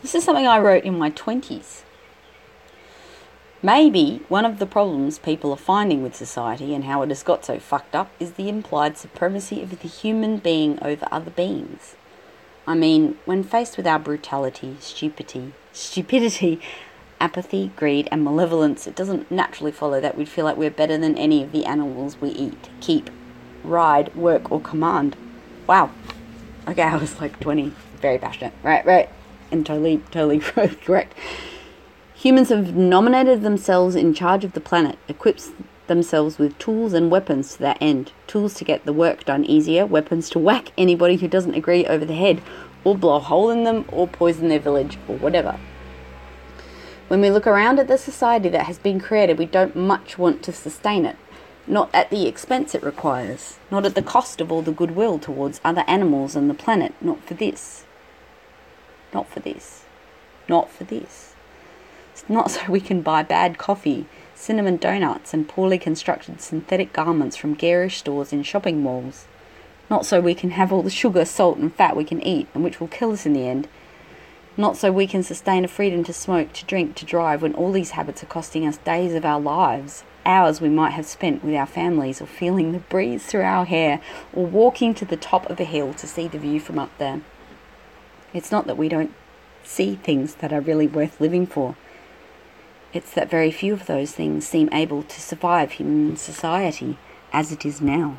This is something I wrote in my 20s. Maybe one of the problems people are finding with society and how it has got so fucked up is the implied supremacy of the human being over other beings. I mean, when faced with our brutality, stupidity, apathy, greed and malevolence, it doesn't naturally follow that we'd feel like we're better than any of the animals we eat, keep, ride, work or command. Wow. Okay, I was like 20, very passionate, right, and totally correct. Humans have nominated themselves in charge of the planet, equips themselves with tools and weapons to that end. Tools to get the work done easier, weapons to whack anybody who doesn't agree over the head, or blow a hole in them, or poison their village, or whatever. When we look around at the society that has been created, we don't much want to sustain it. Not at the expense it requires, not at the cost of all the goodwill towards other animals and the planet, not for this. It's not so we can buy bad coffee, cinnamon donuts and poorly constructed synthetic garments from garish stores in shopping malls. Not so we can have all the sugar, salt and fat we can eat and which will kill us in the end. Not so we can sustain a freedom to smoke, to drink, to drive when all these habits are costing us days of our lives, hours we might have spent with our families or feeling the breeze through our hair or walking to the top of a hill to see the view from up there. It's not that we don't see things that are really worth living for. It's that very few of those things seem able to survive human society as it is now.